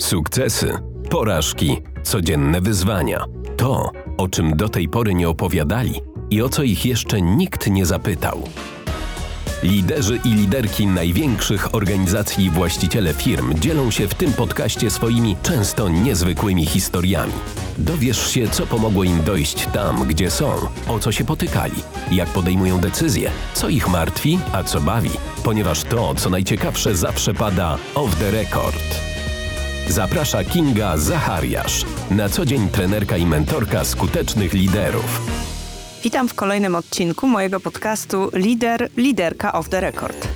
Sukcesy, porażki, codzienne wyzwania. To, o czym do tej pory nie opowiadali i o co ich jeszcze nikt nie zapytał. Liderzy i liderki największych organizacji i właściciele firm dzielą się w tym podcaście swoimi często niezwykłymi historiami. Dowiesz się, co pomogło im dojść tam, gdzie są, o co się potykali, jak podejmują decyzje, co ich martwi, a co bawi, ponieważ to, co najciekawsze, zawsze pada off the record. Zaprasza Kinga Zachariasz, na co dzień trenerka i mentorka skutecznych liderów. Witam w kolejnym odcinku mojego podcastu Lider, Liderka off the record.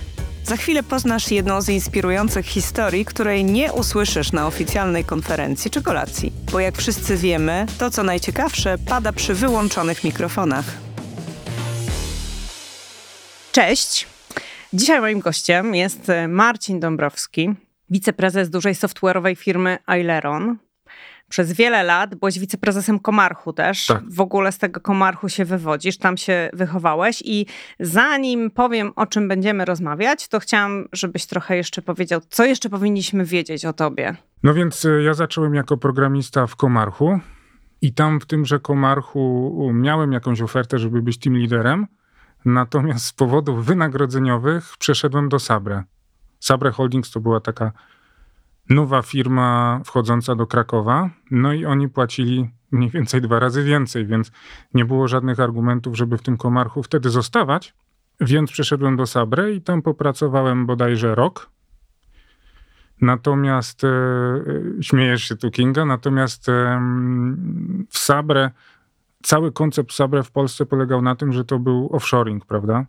Za chwilę poznasz jedną z inspirujących historii, której nie usłyszysz na oficjalnej konferencji czy kolacji. Bo jak wszyscy wiemy, to co najciekawsze pada przy wyłączonych mikrofonach. Cześć! Dzisiaj moim gościem jest Marcin Dąbrowski, wiceprezes dużej software'owej firmy Ailleron. Przez wiele lat byłeś wiceprezesem Komarchu też. Tak. W ogóle z tego Komarchu się wywodzisz, tam się wychowałeś. I zanim powiem, o czym będziemy rozmawiać, to chciałam, żebyś trochę jeszcze powiedział, co jeszcze powinniśmy wiedzieć o tobie. No więc ja zacząłem jako programista w Komarchu i tam w tymże Komarchu miałem jakąś ofertę, żeby być team liderem. Natomiast z powodów wynagrodzeniowych przeszedłem do Sabre. Sabre Holdings to była taka nowa firma wchodząca do Krakowa, no i oni płacili mniej więcej 2 razy więcej, więc nie było żadnych argumentów, żeby w tym Komarchu wtedy zostawać, więc przeszedłem do Sabre i tam popracowałem bodajże rok. Natomiast, śmiejesz się tu Kinga, natomiast w Sabre, cały koncept Sabre w Polsce polegał na tym, że to był offshoring, prawda?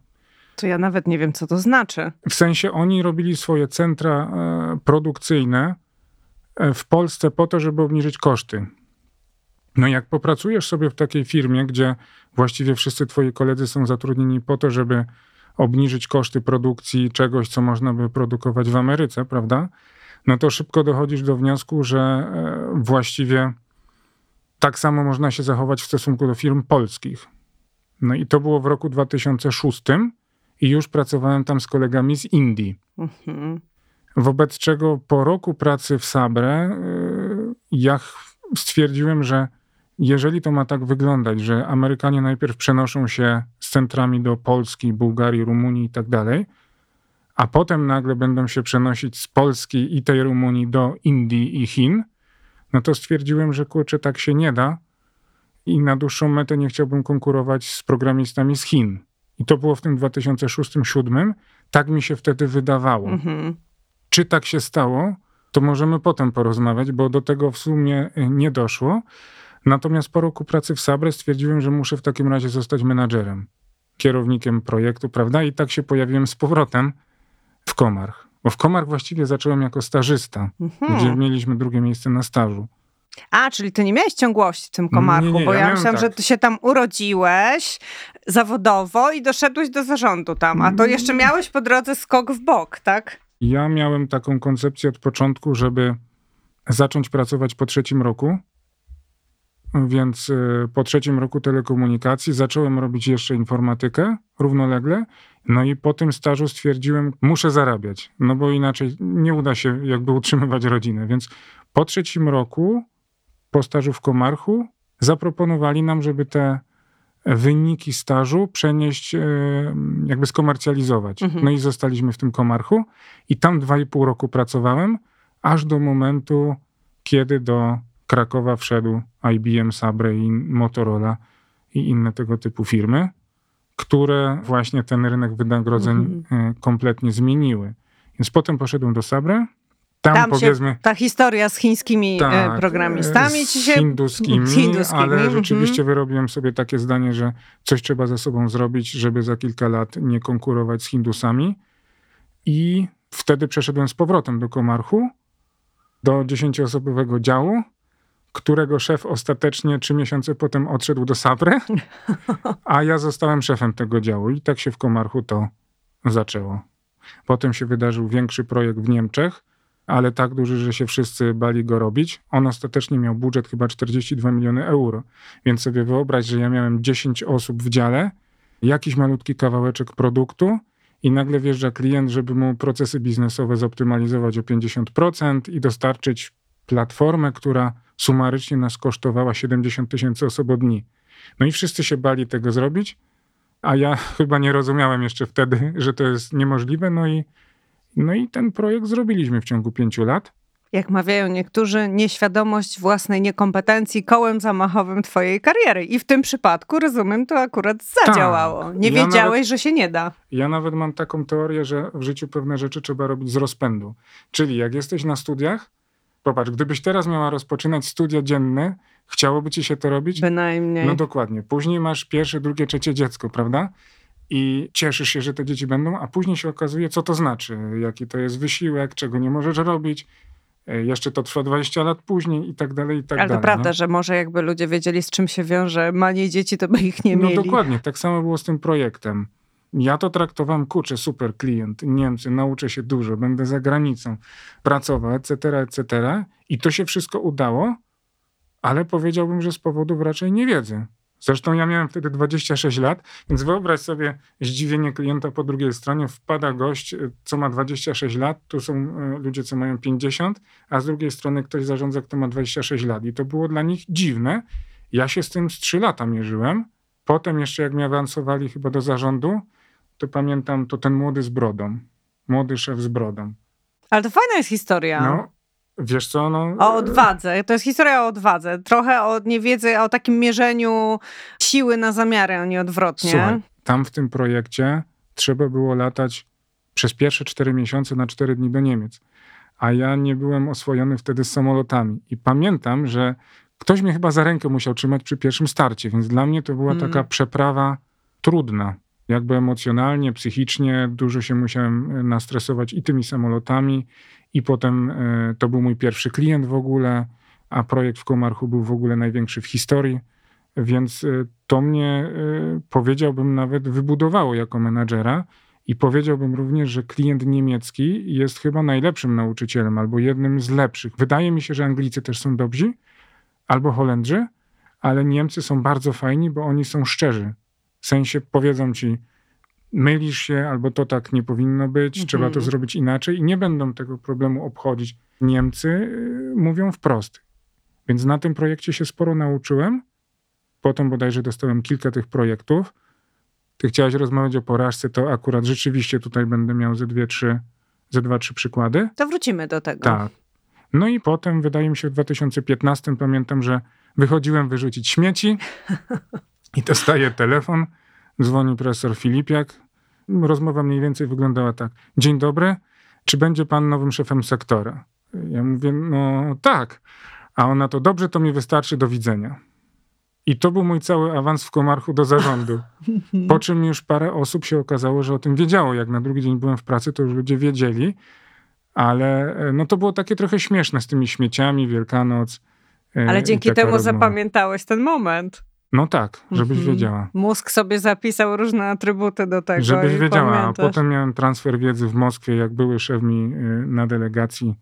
To ja nawet nie wiem, co to znaczy. W sensie oni robili swoje centra produkcyjne w Polsce po to, żeby obniżyć koszty. No jak popracujesz sobie w takiej firmie, gdzie właściwie wszyscy twoi koledzy są zatrudnieni po to, żeby obniżyć koszty produkcji czegoś, co można by produkować w Ameryce, prawda? No to szybko dochodzisz do wniosku, że właściwie tak samo można się zachować w stosunku do firm polskich. No i to było w roku 2006. I już pracowałem tam z kolegami z Indii. Mhm. Wobec czego po roku pracy w Sabre ja stwierdziłem, że jeżeli to ma tak wyglądać, że Amerykanie najpierw przenoszą się z centrami do Polski, Bułgarii, Rumunii i tak dalej, a potem nagle będą się przenosić z Polski i tej Rumunii do Indii i Chin, no to stwierdziłem, że kurczę, tak się nie da i na dłuższą metę nie chciałbym konkurować z programistami z Chin. I to było w tym 2006-2007. Tak mi się wtedy wydawało. Mhm. Czy tak się stało, to możemy potem porozmawiać, bo do tego w sumie nie doszło. Natomiast po roku pracy w Sabre stwierdziłem, że muszę w takim razie zostać menadżerem, kierownikiem projektu, prawda? I tak się pojawiłem z powrotem w Komarch. Bo w Komarch właściwie zacząłem jako stażysta, gdzie mieliśmy drugie miejsce na stażu. A, czyli ty nie miałeś ciągłości w tym Komarchu, nie, bo ja myślałam, że ty się tam urodziłeś zawodowo i doszedłeś do zarządu tam, a to jeszcze miałeś po drodze skok w bok, tak? Ja miałem taką koncepcję od początku, żeby zacząć pracować po 3 roku, więc po 3 roku telekomunikacji zacząłem robić jeszcze informatykę równolegle, no i po tym stażu stwierdziłem, muszę zarabiać, no bo inaczej nie uda się jakby utrzymywać rodziny, więc po 3 roku po stażu w Komarchu zaproponowali nam, żeby te wyniki stażu przenieść, jakby skomercjalizować. Mhm. No i zostaliśmy w tym Komarchu i tam 2,5 roku pracowałem, aż do momentu, kiedy do Krakowa wszedł IBM, Sabre i Motorola i inne tego typu firmy, które właśnie ten rynek wynagrodzeń kompletnie zmieniły. Więc potem poszedłem do Sabre. Tam powiedzmy, się ta historia z chińskimi programistami, z hinduskimi, ale rzeczywiście wyrobiłem sobie takie zdanie, że coś trzeba ze sobą zrobić, żeby za kilka lat nie konkurować z Hindusami. I wtedy przeszedłem z powrotem do Komarchu, do 10-osobowego działu, którego szef ostatecznie 3 miesiące potem odszedł do Sabre, a ja zostałem szefem tego działu i tak się w Komarchu to zaczęło. Potem się wydarzył większy projekt w Niemczech, ale tak duży, że się wszyscy bali go robić. On ostatecznie miał budżet chyba 42 miliony euro. Więc sobie wyobraź, że ja miałem 10 osób w dziale, jakiś malutki kawałeczek produktu i nagle wjeżdża klient, żeby mu procesy biznesowe zoptymalizować o 50% i dostarczyć platformę, która sumarycznie nas kosztowała 70 000 osobodni. No i wszyscy się bali tego zrobić, a ja chyba nie rozumiałem jeszcze wtedy, że to jest niemożliwe. No i ten projekt zrobiliśmy w ciągu 5 lat. Jak mawiają niektórzy, nieświadomość własnej niekompetencji kołem zamachowym twojej kariery. I w tym przypadku, rozumiem, to akurat zadziałało. Tak. Nie wiedziałeś, że się nie da. Ja nawet mam taką teorię, że w życiu pewne rzeczy trzeba robić z rozpędu. Czyli jak jesteś na studiach, popatrz, gdybyś teraz miała rozpoczynać studia dzienne, chciałoby ci się to robić? Bynajmniej. No dokładnie. Później masz pierwsze, drugie, trzecie dziecko, prawda? I cieszysz się, że te dzieci będą, a później się okazuje, co to znaczy, jaki to jest wysiłek, czego nie możesz robić. Jeszcze to trwa 20 lat później i tak dalej, i tak dalej. Ale to prawda, no, że może jakby ludzie wiedzieli, z czym się wiąże manie dzieci, to by ich nie mieli. No dokładnie, tak samo było z tym projektem. Ja to traktowałem, kurczę, super klient, Niemcy, nauczę się dużo, będę za granicą pracował, etc., etc. I to się wszystko udało, ale powiedziałbym, że z powodów raczej niewiedzy. Zresztą ja miałem wtedy 26 lat, więc wyobraź sobie zdziwienie klienta po drugiej stronie. Wpada gość, co ma 26 lat, tu są ludzie, co mają 50, a z drugiej strony ktoś zarządza, kto ma 26 lat. I to było dla nich dziwne. Ja się z tym z 3 lata mierzyłem. Potem jeszcze jak mnie awansowali chyba do zarządu, to pamiętam, to ten młody z brodą. Młody szef z brodą. Ale to fajna jest historia. No. Wiesz co, no... O odwadze. To jest historia o odwadze. Trochę o niewiedzy, o takim mierzeniu siły na zamiary, a nie odwrotnie. Słuchaj, tam w tym projekcie trzeba było latać przez pierwsze 4 miesiące na 4 dni do Niemiec. A ja nie byłem oswojony wtedy z samolotami. I pamiętam, że ktoś mnie chyba za rękę musiał trzymać przy pierwszym starcie, więc dla mnie to była taka przeprawa trudna. Jakby emocjonalnie, psychicznie dużo się musiałem nastresować i tymi samolotami, i potem to był mój pierwszy klient w ogóle, a projekt w Komarchu był w ogóle największy w historii, więc to mnie, powiedziałbym, nawet wybudowało jako menadżera i powiedziałbym również, że klient niemiecki jest chyba najlepszym nauczycielem albo jednym z lepszych. Wydaje mi się, że Anglicy też są dobrzy albo Holendrzy, ale Niemcy są bardzo fajni, bo oni są szczerzy. W sensie powiedzą ci, mylisz się, albo to tak nie powinno być, trzeba to zrobić inaczej i nie będą tego problemu obchodzić. Niemcy mówią wprost. Więc na tym projekcie się sporo nauczyłem. Potem bodajże dostałem kilka tych projektów. Ty chciałaś rozmawiać o porażce, to akurat rzeczywiście tutaj będę miał ze dwa, trzy przykłady. To wrócimy do tego. Tak. No i potem, wydaje mi się, w 2015 pamiętam, że wychodziłem wyrzucić śmieci i dostaję telefon, dzwoni profesor Filipiak. Rozmowa mniej więcej wyglądała tak. Dzień dobry, czy będzie pan nowym szefem sektora? Ja mówię, no tak. A ona to dobrze, to mi wystarczy, do widzenia. I to był mój cały awans w Komarchu do zarządu. Po czym już parę osób się okazało, że o tym wiedziało. Jak na drugi dzień byłem w pracy, to już ludzie wiedzieli. Ale no to było takie trochę śmieszne z tymi śmieciami, Wielkanoc. Ale dzięki temu zapamiętałeś ten moment. No tak, żebyś wiedziała. Mózg sobie zapisał różne atrybuty do tego. Żebyś wiedziała, pamiętasz. A potem miałem transfer wiedzy w Moskwie, jak były szef mi na delegacji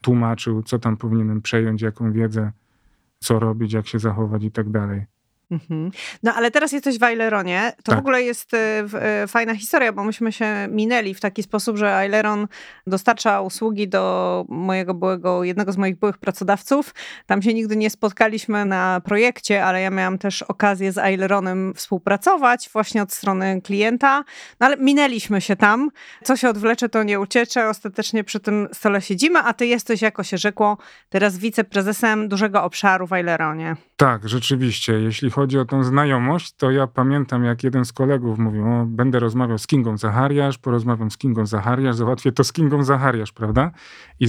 tłumaczył, co tam powinienem przejąć, jaką wiedzę, co robić, jak się zachować i tak dalej. No ale teraz jesteś w Ailleronie. To tak. W ogóle jest fajna historia, bo myśmy się minęli w taki sposób, że Ailleron dostarcza usługi do jednego z moich byłych pracodawców. Tam się nigdy nie spotkaliśmy na projekcie, ale ja miałam też okazję z Ailleronem współpracować właśnie od strony klienta. No ale minęliśmy się tam. Co się odwlecze, to nie uciecze. Ostatecznie przy tym stole siedzimy, a ty jesteś, jako się rzekło, teraz wiceprezesem dużego obszaru w Ailleronie. Tak, rzeczywiście. Jeśli chodzi o tą znajomość, to ja pamiętam, jak jeden z kolegów mówił, będę rozmawiał z Kingą Zachariasz, porozmawiam z Kingą Zachariasz, załatwię to z Kingą Zachariasz, prawda? I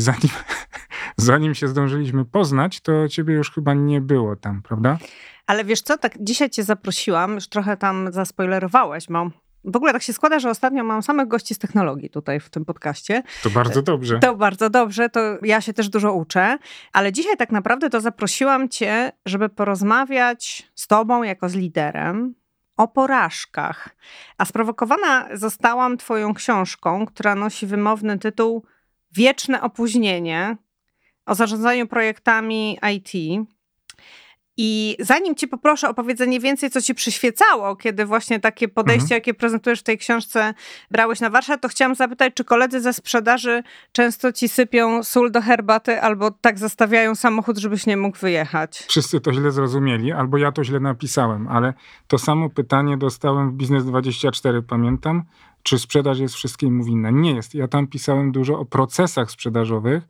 zanim się zdążyliśmy poznać, to ciebie już chyba nie było tam, prawda? Ale wiesz co, tak dzisiaj cię zaprosiłam, już trochę tam zaspoilerowałeś, bo w ogóle tak się składa, że ostatnio mam samych gości z technologii tutaj w tym podcaście. To bardzo dobrze. To ja się też dużo uczę, ale dzisiaj tak naprawdę to zaprosiłam cię, żeby porozmawiać z tobą jako z liderem o porażkach. A sprowokowana zostałam twoją książką, która nosi wymowny tytuł Wieczne opóźnienie, o zarządzaniu projektami IT. I zanim cię poproszę o powiedzenie więcej, co ci przyświecało, kiedy właśnie takie podejście, jakie prezentujesz w tej książce, brałeś na warsztat, to chciałam zapytać, czy koledzy ze sprzedaży często ci sypią sól do herbaty albo tak zastawiają samochód, żebyś nie mógł wyjechać? Wszyscy to źle zrozumieli, albo ja to źle napisałem, ale to samo pytanie dostałem w Biznes 24, pamiętam, czy sprzedaż jest wszystkim winna. Nie jest. Ja tam pisałem dużo o procesach sprzedażowych,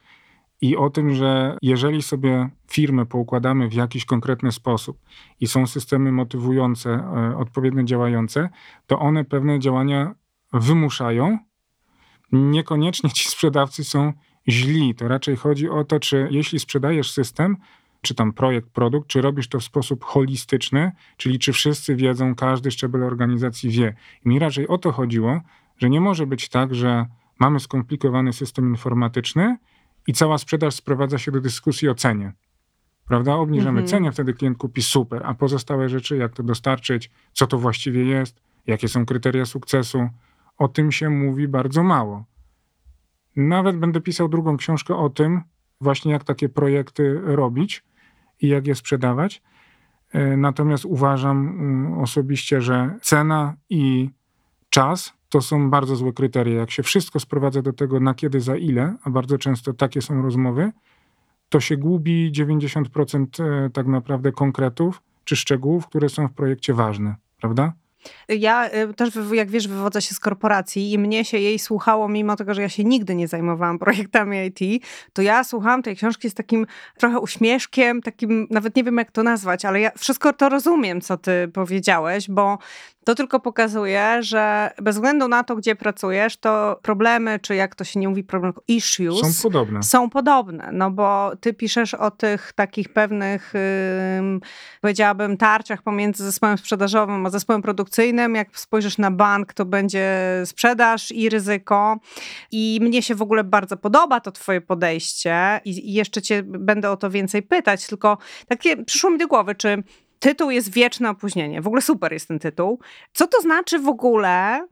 i o tym, że jeżeli sobie firmę poukładamy w jakiś konkretny sposób i są systemy motywujące, odpowiednio działające, to one pewne działania wymuszają. Niekoniecznie ci sprzedawcy są źli. To raczej chodzi o to, czy jeśli sprzedajesz system, czy tam projekt, produkt, czy robisz to w sposób holistyczny, czyli czy wszyscy wiedzą, każdy szczebel organizacji wie. I mi raczej o to chodziło, że nie może być tak, że mamy skomplikowany system informatyczny, i cała sprzedaż sprowadza się do dyskusji o cenie. Prawda? Obniżamy cenę, wtedy klient kupi super, a pozostałe rzeczy, jak to dostarczyć, co to właściwie jest, jakie są kryteria sukcesu, o tym się mówi bardzo mało. Nawet będę pisał drugą książkę o tym, właśnie jak takie projekty robić i jak je sprzedawać. Natomiast uważam osobiście, że cena i czas to są bardzo złe kryteria. Jak się wszystko sprowadza do tego, na kiedy, za ile, a bardzo często takie są rozmowy, to się gubi 90% tak naprawdę konkretów czy szczegółów, które są w projekcie ważne, prawda? Ja też, jak wiesz, wywodzę się z korporacji i mnie się jej słuchało, mimo tego, że ja się nigdy nie zajmowałam projektami IT, to ja słuchałam tej książki z takim trochę uśmieszkiem, takim, nawet nie wiem jak to nazwać, ale ja wszystko to rozumiem, co ty powiedziałeś, bo to tylko pokazuje, że bez względu na to, gdzie pracujesz, to problemy, czy jak to się nie mówi, problem, issues są podobne. No bo ty piszesz o tych takich pewnych, powiedziałabym, tarciach pomiędzy zespołem sprzedażowym a zespołem produkcyjnym. Jak spojrzysz na bank, to będzie sprzedaż i ryzyko. I mnie się w ogóle bardzo podoba to twoje podejście i jeszcze cię będę o to więcej pytać, tylko takie przyszło mi do głowy, czy... Tytuł jest Wieczne opóźnienie. W ogóle super jest ten tytuł. Co to znaczy w ogóle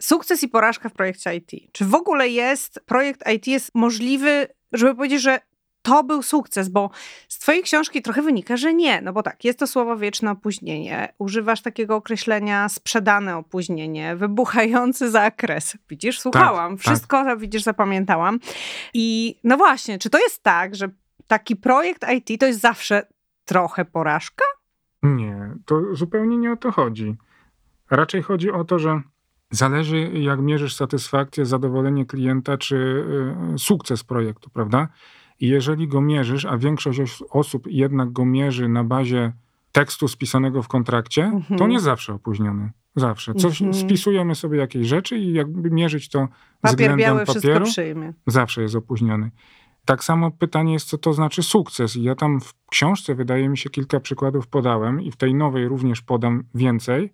sukces i porażka w projekcie IT? Czy w ogóle jest, projekt IT jest możliwy, żeby powiedzieć, że to był sukces? Bo z twojej książki trochę wynika, że nie. No bo tak, jest to słowo wieczne opóźnienie. Używasz takiego określenia sprzedane opóźnienie, wybuchający zakres. Widzisz, słuchałam. Tak, wszystko, tak. Widzisz, zapamiętałam. I no właśnie, czy to jest tak, że taki projekt IT to jest zawsze trochę porażka? Nie, to zupełnie nie o to chodzi. Raczej chodzi o to, że zależy jak mierzysz satysfakcję, zadowolenie klienta czy sukces projektu, prawda? I jeżeli go mierzysz, a większość osób jednak go mierzy na bazie tekstu spisanego w kontrakcie, to nie zawsze opóźniony. Zawsze. Spisujemy sobie jakieś rzeczy i jakby mierzyć to względem papieru, wszystko przyjmie. Zawsze jest opóźniony. Tak samo pytanie jest, co to znaczy sukces. Ja tam w książce, wydaje mi się, kilka przykładów podałem i w tej nowej również podam więcej,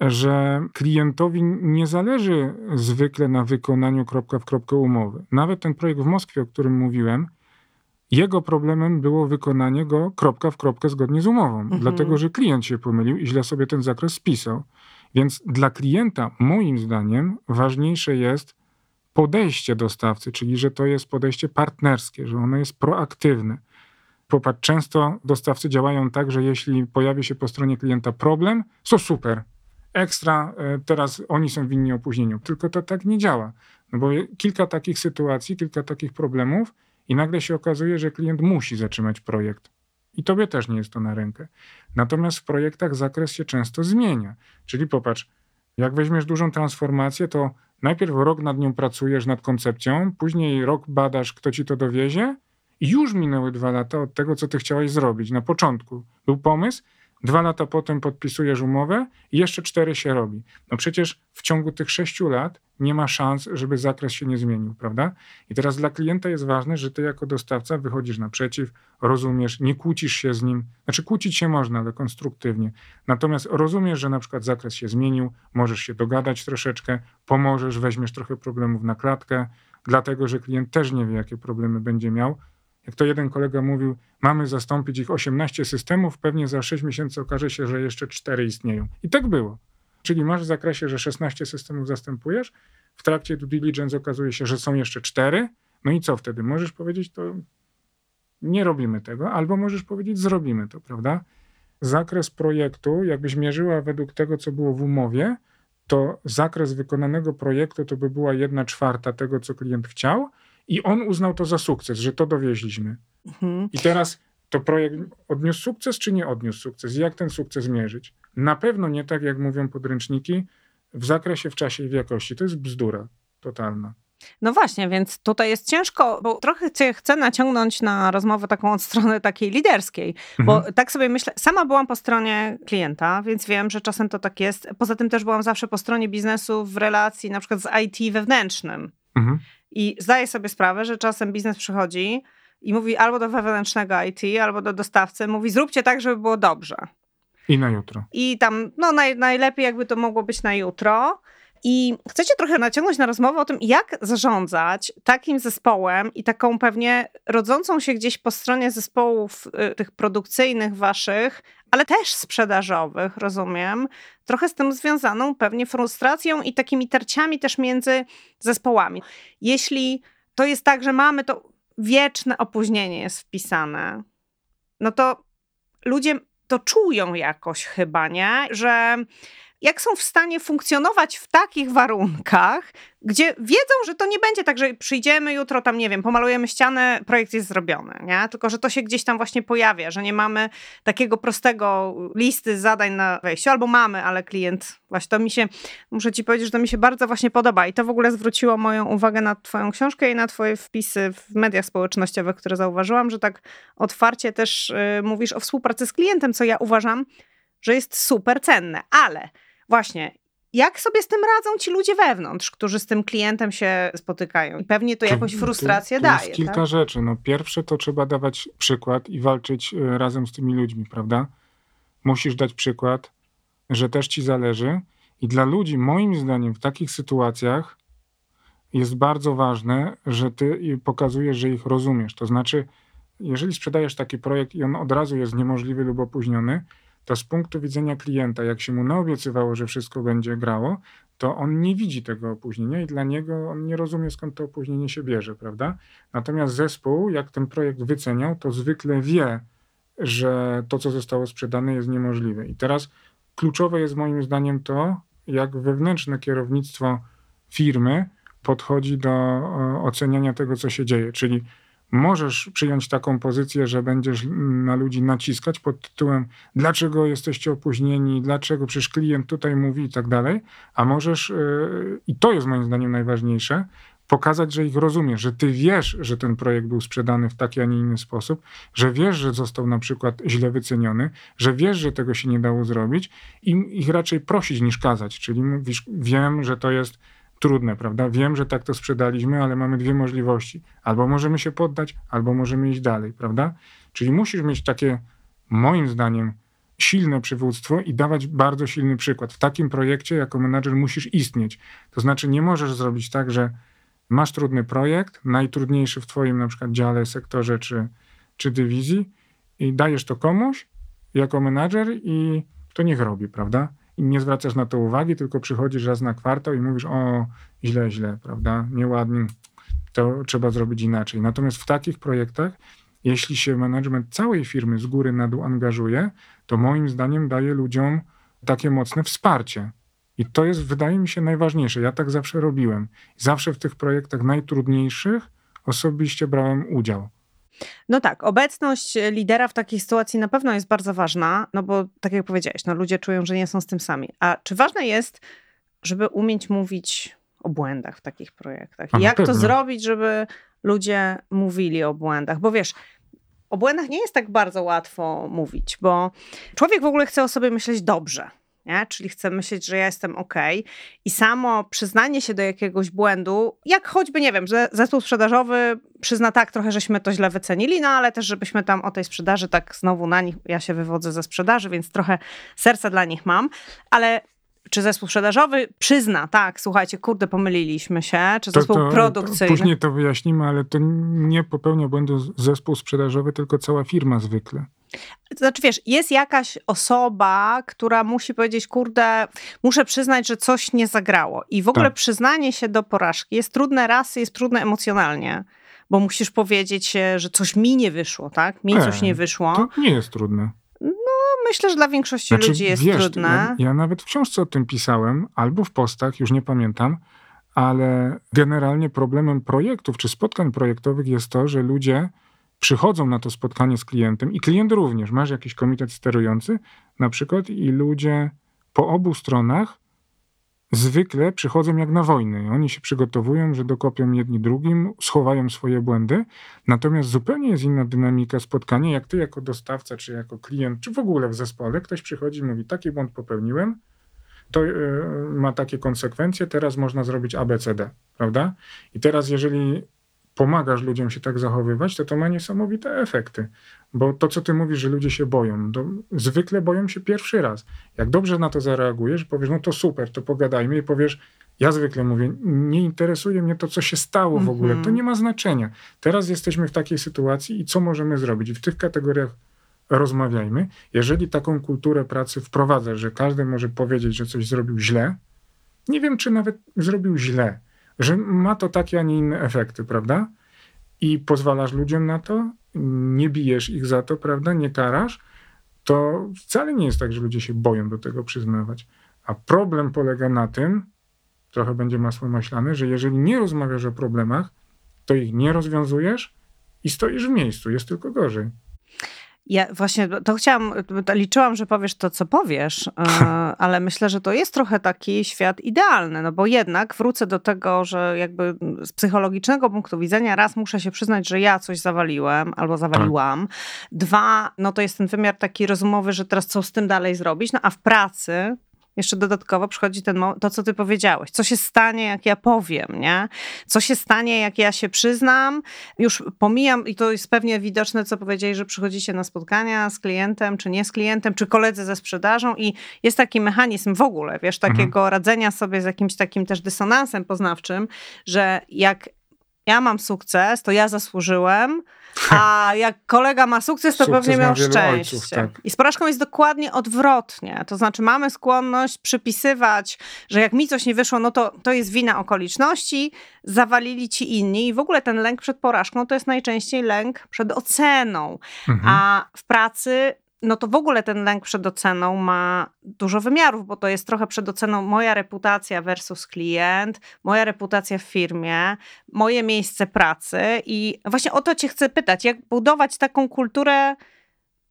że klientowi nie zależy zwykle na wykonaniu kropka w kropkę umowy. Nawet ten projekt w Moskwie, o którym mówiłem, jego problemem było wykonanie go kropka w kropkę zgodnie z umową, dlatego że klient się pomylił i źle sobie ten zakres spisał. Więc dla klienta, moim zdaniem, ważniejsze jest podejście dostawcy, czyli że to jest podejście partnerskie, że ono jest proaktywne. Popatrz, często dostawcy działają tak, że jeśli pojawi się po stronie klienta problem, to super, ekstra, teraz oni są winni opóźnieniu. Tylko to tak nie działa, no bo kilka takich sytuacji, kilka takich problemów i nagle się okazuje, że klient musi zatrzymać projekt. I tobie też nie jest to na rękę. Natomiast w projektach zakres się często zmienia. Czyli popatrz, jak weźmiesz dużą transformację, to najpierw rok nad nią pracujesz, nad koncepcją, później rok badasz, kto ci to dowiezie i już minęły 2 lata od tego, co ty chciałeś zrobić. Na początku był pomysł, 2 lata potem podpisujesz umowę i jeszcze 4 się robi. No przecież w ciągu tych 6 lat nie ma szans, żeby zakres się nie zmienił, prawda? I teraz dla klienta jest ważne, że ty jako dostawca wychodzisz naprzeciw, rozumiesz, nie kłócisz się z nim. Znaczy kłócić się można, ale konstruktywnie. Natomiast rozumiesz, że na przykład zakres się zmienił, możesz się dogadać troszeczkę, pomożesz, weźmiesz trochę problemów na klatkę, dlatego że klient też nie wie, jakie problemy będzie miał. Jak to jeden kolega mówił, mamy zastąpić ich 18 systemów, pewnie za 6 miesięcy okaże się, że jeszcze 4 istnieją. I tak było. Czyli masz w zakresie, że 16 systemów zastępujesz, w trakcie due diligence okazuje się, że są jeszcze 4, no i co wtedy? Możesz powiedzieć, to nie robimy tego, albo możesz powiedzieć, zrobimy to, prawda? zakres projektu, jakbyś mierzyła według tego, co było w umowie, to zakres wykonanego projektu to by była 1/4 tego, co klient chciał i on uznał to za sukces, że to dowieźliśmy. Mhm. I teraz to projekt odniósł sukces, czy nie odniósł sukces? Jak ten sukces mierzyć? Na pewno nie tak, jak mówią podręczniki, w zakresie, w czasie i w jakości. To jest bzdura totalna. No właśnie, więc tutaj jest ciężko, bo trochę cię chcę naciągnąć na rozmowę taką od strony takiej liderskiej, bo tak sobie myślę, sama byłam po stronie klienta, więc wiem, że czasem to tak jest. Poza tym też byłam zawsze po stronie biznesu w relacji na przykład z IT wewnętrznym. Mhm. I zdaję sobie sprawę, że czasem biznes przychodzi i mówi albo do wewnętrznego IT, albo do dostawcy, mówi zróbcie tak, żeby było dobrze. I na jutro. I tam, no najlepiej jakby to mogło być na jutro. I chcę cię trochę naciągnąć na rozmowę o tym, jak zarządzać takim zespołem i taką pewnie rodzącą się gdzieś po stronie zespołów tych produkcyjnych waszych, ale też sprzedażowych, rozumiem, trochę z tym związaną pewnie frustracją i takimi tarciami też między zespołami. Jeśli to jest tak, że mamy to wieczne opóźnienie jest wpisane, no to ludzie to czują jakoś chyba, nie? Że jak są w stanie funkcjonować w takich warunkach, gdzie wiedzą, że to nie będzie tak, że przyjdziemy jutro, tam nie wiem, pomalujemy ścianę, projekt jest zrobiony, nie? Tylko że to się gdzieś tam właśnie pojawia, że nie mamy takiego prostego listy zadań na wejściu, albo mamy, ale klient, właśnie to mi się, muszę ci powiedzieć, że to mi się bardzo właśnie podoba i to w ogóle zwróciło moją uwagę na twoją książkę i na twoje wpisy w mediach społecznościowych, które zauważyłam, że tak otwarcie też mówisz o współpracy z klientem, co ja uważam, że jest super cenne, ale właśnie, jak sobie z tym radzą ci ludzie wewnątrz, którzy z tym klientem się spotykają? I pewnie to jakąś frustrację to daje. Jest kilka rzeczy. No, pierwsze to trzeba dawać przykład i walczyć razem z tymi ludźmi, prawda? Musisz dać przykład, że też ci zależy. I dla ludzi, moim zdaniem, w takich sytuacjach jest bardzo ważne, że ty pokazujesz, że ich rozumiesz. To znaczy, jeżeli sprzedajesz taki projekt i on od razu jest niemożliwy lub opóźniony, to z punktu widzenia klienta, jak się mu naobiecywało, że wszystko będzie grało, to on nie widzi tego opóźnienia i dla niego on nie rozumie, skąd to opóźnienie się bierze, prawda? Natomiast zespół, jak ten projekt wyceniał, to zwykle wie, że to, co zostało sprzedane, jest niemożliwe. I teraz kluczowe jest moim zdaniem to, jak wewnętrzne kierownictwo firmy podchodzi do oceniania tego, co się dzieje, czyli możesz przyjąć taką pozycję, że będziesz na ludzi naciskać pod tytułem dlaczego jesteście opóźnieni, dlaczego przecież klient tutaj mówi i tak dalej, a możesz, i to jest moim zdaniem najważniejsze, pokazać, że ich rozumiesz, że ty wiesz, że ten projekt był sprzedany w taki, a nie inny sposób, że wiesz, że został na przykład źle wyceniony, że wiesz, że tego się nie dało zrobić i ich raczej prosić niż kazać, czyli mówisz, wiem, że to jest trudne, prawda? Wiem, że tak to sprzedaliśmy, ale mamy dwie możliwości. Albo możemy się poddać, albo możemy iść dalej, prawda? Czyli musisz mieć takie, moim zdaniem, silne przywództwo i dawać bardzo silny przykład. W takim projekcie jako menadżer musisz istnieć. To znaczy nie możesz zrobić tak, że masz trudny projekt, najtrudniejszy w twoim na przykład dziale, sektorze czy dywizji i dajesz to komuś jako menadżer i to niech robi, prawda? I nie zwracasz na to uwagi, tylko przychodzisz raz na kwartał i mówisz, o, źle, prawda, nieładnie, to trzeba zrobić inaczej. Natomiast w takich projektach, jeśli się management całej firmy z góry na dół angażuje, to moim zdaniem daje ludziom takie mocne wsparcie. I to jest, wydaje mi się, najważniejsze. Ja tak zawsze robiłem. Zawsze w tych projektach najtrudniejszych osobiście brałem udział. No tak, obecność lidera w takiej sytuacji na pewno jest bardzo ważna, no bo tak jak powiedziałeś, no ludzie czują, że nie są z tym sami. A czy ważne jest, żeby umieć mówić o błędach w takich projektach? I jak to zrobić, żeby ludzie mówili o błędach? Bo wiesz, o błędach nie jest tak bardzo łatwo mówić, bo człowiek w ogóle chce o sobie myśleć dobrze. Nie? Czyli chcę myśleć, że ja jestem okej. I samo przyznanie się do jakiegoś błędu, jak choćby, nie wiem, że zespół sprzedażowy przyzna tak trochę, żeśmy to źle wycenili, no ale też żebyśmy tam o tej sprzedaży tak znowu na nich, ja się wywodzę ze sprzedaży, więc trochę serca dla nich mam, ale czy zespół sprzedażowy przyzna, tak, słuchajcie, kurde, pomyliliśmy się, czy zespół produkcyjny. Później to wyjaśnimy, ale to nie popełnia błędu zespół sprzedażowy, tylko cała firma zwykle. To znaczy, wiesz, jest jakaś osoba, która musi powiedzieć, kurde, muszę przyznać, że coś nie zagrało. I w ogóle przyznanie się do porażki jest trudne raz, jest trudne emocjonalnie, bo musisz powiedzieć, że coś mi nie wyszło, tak? Mi coś nie wyszło. To nie jest trudne. No, myślę, że dla większości ludzi jest trudne. Ja nawet w książce o tym pisałem, albo w postach, już nie pamiętam, ale generalnie problemem projektów czy spotkań projektowych jest to, że ludzie przychodzą na to spotkanie z klientem i klient również. Masz jakiś komitet sterujący na przykład i ludzie po obu stronach zwykle przychodzą jak na wojnę. Oni się przygotowują, że dokopią jedni drugim, schowają swoje błędy. Natomiast zupełnie jest inna dynamika spotkania, jak ty jako dostawca, czy jako klient, czy w ogóle w zespole. Ktoś przychodzi i mówi, taki błąd popełniłem, to ma takie konsekwencje, teraz można zrobić ABCD, prawda? I teraz jeżeli pomagasz ludziom się tak zachowywać, to ma niesamowite efekty. Bo to, co ty mówisz, że ludzie się boją, zwykle boją się pierwszy raz. Jak dobrze na to zareagujesz, powiesz, no to super, to pogadajmy i powiesz, ja zwykle mówię, nie interesuje mnie to, co się stało w ogóle, to nie ma znaczenia. Teraz jesteśmy w takiej sytuacji i co możemy zrobić? W tych kategoriach rozmawiajmy. Jeżeli taką kulturę pracy wprowadzasz, że każdy może powiedzieć, że coś zrobił źle, nie wiem, czy nawet zrobił źle, że ma to takie, a nie inne efekty, prawda? I pozwalasz ludziom na to, nie bijesz ich za to, prawda? Nie karasz, to wcale nie jest tak, że ludzie się boją do tego przyznawać. A problem polega na tym, trochę będzie masło maślane, że jeżeli nie rozmawiasz o problemach, to ich nie rozwiązujesz i stoisz w miejscu, jest tylko gorzej. Ja właśnie to chciałam, liczyłam, że powiesz to, co powiesz, ale myślę, że to jest trochę taki świat idealny, no bo jednak wrócę do tego, że jakby z psychologicznego punktu widzenia raz muszę się przyznać, że ja coś zawaliłem albo zawaliłam. Dwa, no to jest ten wymiar taki rozumowy, że teraz co z tym dalej zrobić, no a w pracy jeszcze dodatkowo przychodzi to, co ty powiedziałeś. Co się stanie, jak ja powiem, nie? Co się stanie, jak ja się przyznam? Już pomijam, i to jest pewnie widoczne, co powiedzieli, że przychodzicie na spotkania z klientem, czy nie z klientem, czy koledzy ze sprzedażą i jest taki mechanizm w ogóle, wiesz, takiego radzenia sobie z jakimś takim też dysonansem poznawczym, że jak ja mam sukces, to ja zasłużyłem, a jak kolega ma sukces, to sukces pewnie miał szczęście. Ojców, tak. I z porażką jest dokładnie odwrotnie. To znaczy mamy skłonność przypisywać, że jak mi coś nie wyszło, no to jest wina okoliczności, zawalili ci inni i w ogóle ten lęk przed porażką to jest najczęściej lęk przed oceną. A w pracy no to w ogóle ten lęk przed oceną ma dużo wymiarów, bo to jest trochę przed oceną moja reputacja versus klient, moja reputacja w firmie, moje miejsce pracy i właśnie o to cię chcę pytać, jak budować taką kulturę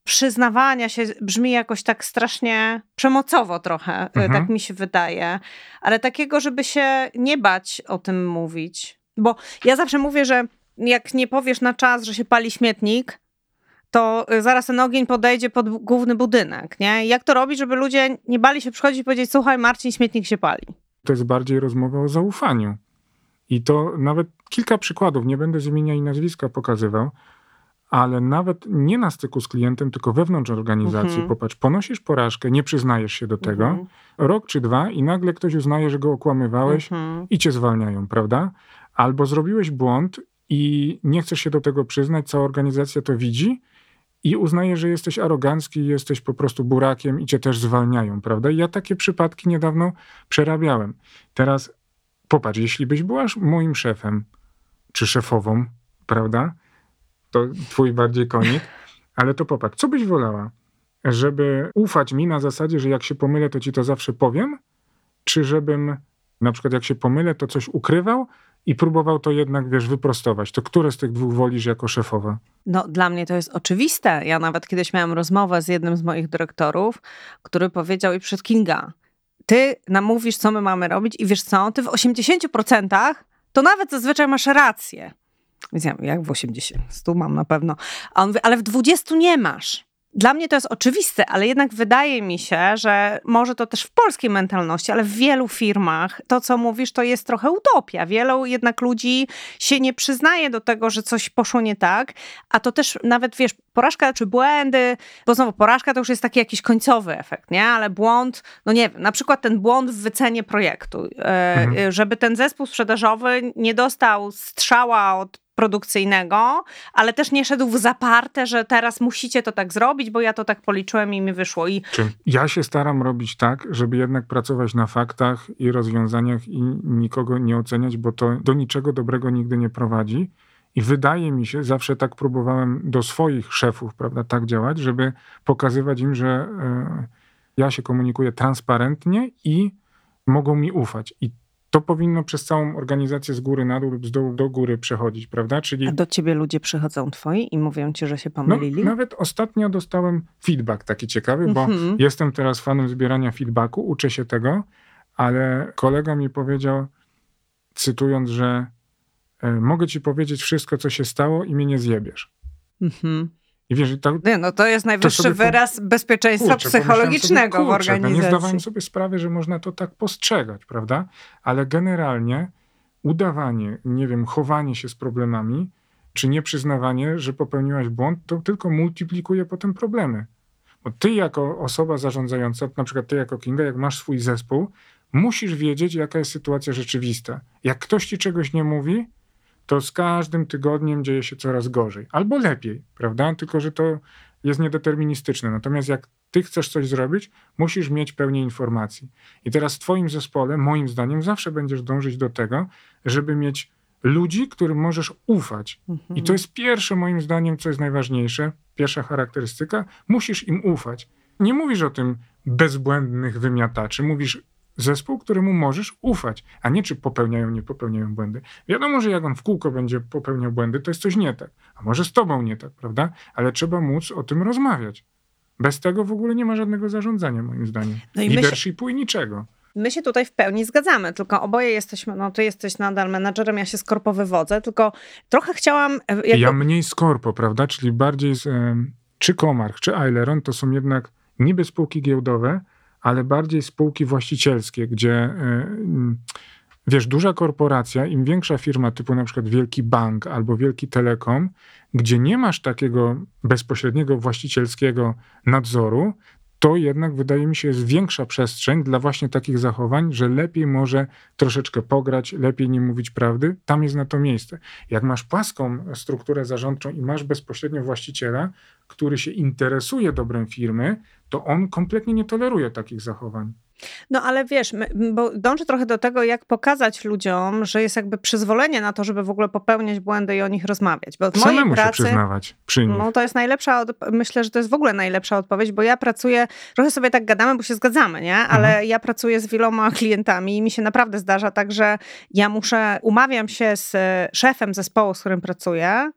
przyznawania się, brzmi jakoś tak strasznie przemocowo trochę, tak mi się wydaje, ale takiego, żeby się nie bać o tym mówić, bo ja zawsze mówię, że jak nie powiesz na czas, że się pali śmietnik, to zaraz ten ogień podejdzie pod główny budynek, nie? Jak to robić, żeby ludzie nie bali się przychodzić i powiedzieć, słuchaj Marcin, śmietnik się pali? To jest bardziej rozmowa o zaufaniu. I to nawet kilka przykładów, nie będę z imienia i nazwiska pokazywał, ale nawet nie na styku z klientem, tylko wewnątrz organizacji. Popatrz, ponosisz porażkę, nie przyznajesz się do tego, rok czy dwa i nagle ktoś uznaje, że go okłamywałeś i cię zwalniają, prawda? Albo zrobiłeś błąd i nie chcesz się do tego przyznać, cała organizacja to widzi, i uznaje, że jesteś arogancki, jesteś po prostu burakiem i cię też zwalniają, prawda? Ja takie przypadki niedawno przerabiałem. Teraz popatrz, jeśli byś była moim szefem, czy szefową, prawda? To twój bardziej konik, ale to popatrz, co byś wolała? Żeby ufać mi na zasadzie, że jak się pomylę, to ci to zawsze powiem? Czy żebym, na przykład jak się pomylę, to coś ukrywał? I próbował to jednak, wiesz, wyprostować. To które z tych dwóch wolisz jako szefowa? No dla mnie to jest oczywiste. Ja nawet kiedyś miałam rozmowę z jednym z moich dyrektorów, który powiedział, i przed Kinga, ty nam mówisz, co my mamy robić i wiesz co, ty w 80% to nawet zazwyczaj masz rację. Więc ja mówię, jak w 80? 100 mam na pewno. A on mówi, ale w 20 nie masz. Dla mnie to jest oczywiste, ale jednak wydaje mi się, że może to też w polskiej mentalności, ale w wielu firmach to, co mówisz, to jest trochę utopia. Wielu jednak ludzi się nie przyznaje do tego, że coś poszło nie tak, a to też nawet, wiesz, porażka czy błędy, bo znowu porażka to już jest taki jakiś końcowy efekt, nie? Ale błąd, no nie wiem, na przykład ten błąd w wycenie projektu, żeby ten zespół sprzedażowy nie dostał strzała od produkcyjnego, ale też nie szedł w zaparte, że teraz musicie to tak zrobić, bo ja to tak policzyłem i mi wyszło. Ja się staram robić tak, żeby jednak pracować na faktach i rozwiązaniach i nikogo nie oceniać, bo to do niczego dobrego nigdy nie prowadzi. I wydaje mi się, zawsze tak próbowałem do swoich szefów, prawda, tak działać, żeby pokazywać im, że ja się komunikuję transparentnie i mogą mi ufać. I to powinno przez całą organizację z góry na dół lub z dołu do góry przechodzić, prawda? Czyli... A do ciebie ludzie przychodzą twoi i mówią ci, że się pomylili? No, nawet ostatnio dostałem feedback taki ciekawy, bo jestem teraz fanem zbierania feedbacku, uczę się tego, ale kolega mi powiedział, cytując, że mogę ci powiedzieć wszystko, co się stało i mnie nie zjebiesz. I wiesz, tak, nie, no to jest najwyższy wyraz bezpieczeństwa psychologicznego w organizacji. No nie zdawałem sobie sprawy, że można to tak postrzegać, prawda? Ale generalnie udawanie, nie wiem, chowanie się z problemami, czy nieprzyznawanie, że popełniłaś błąd, to tylko multiplikuje potem problemy. Bo ty jako osoba zarządzająca, na przykład ty jako Kinga, jak masz swój zespół, musisz wiedzieć, jaka jest sytuacja rzeczywista. Jak ktoś ci czegoś nie mówi, to z każdym tygodniem dzieje się coraz gorzej. Albo lepiej, prawda? Tylko, że to jest niedeterministyczne. Natomiast jak ty chcesz coś zrobić, musisz mieć pełnię informacji. I teraz w twoim zespole, moim zdaniem, zawsze będziesz dążyć do tego, żeby mieć ludzi, którym możesz ufać. I to jest pierwsze, moim zdaniem, co jest najważniejsze, pierwsza charakterystyka, musisz im ufać. Nie mówisz o tym bezbłędnych wymiataczy, mówisz zespół, któremu możesz ufać, a nie czy popełniają, nie popełniają błędy. Wiadomo, że jak on w kółko będzie popełniał błędy, to jest coś nie tak. A może z tobą nie tak, prawda? Ale trzeba móc o tym rozmawiać. Bez tego w ogóle nie ma żadnego zarządzania, moim zdaniem. No i leadershipu i niczego. My się tutaj w pełni zgadzamy, tylko oboje jesteśmy, no ty jesteś nadal menadżerem, ja się z korpo wywodzę, tylko trochę chciałam... Ja mniej z korpo, prawda? Czyli bardziej z... Czy Komarch, czy Ailleron to są jednak niby spółki giełdowe, ale bardziej spółki właścicielskie, gdzie, wiesz, duża korporacja, im większa firma, typu na przykład wielki bank albo wielki telekom, gdzie nie masz takiego bezpośredniego właścicielskiego nadzoru, to jednak wydaje mi się jest większa przestrzeń dla właśnie takich zachowań, że lepiej może troszeczkę pograć, lepiej nie mówić prawdy, tam jest na to miejsce. Jak masz płaską strukturę zarządczą i masz bezpośrednio właściciela, który się interesuje dobrem firmy, to on kompletnie nie toleruje takich zachowań. No ale wiesz, bo dążę trochę do tego, jak pokazać ludziom, że jest jakby przyzwolenie na to, żeby w ogóle popełniać błędy i o nich rozmawiać. Bo w mojej pracy, się przyznawać przy nich. No to jest najlepsza, myślę, że to jest w ogóle najlepsza odpowiedź, bo ja pracuję, trochę sobie tak gadamy, bo się zgadzamy, nie? Ale ja pracuję z wieloma klientami i mi się naprawdę zdarza tak, że ja umawiam się z szefem zespołu, z którym pracuję.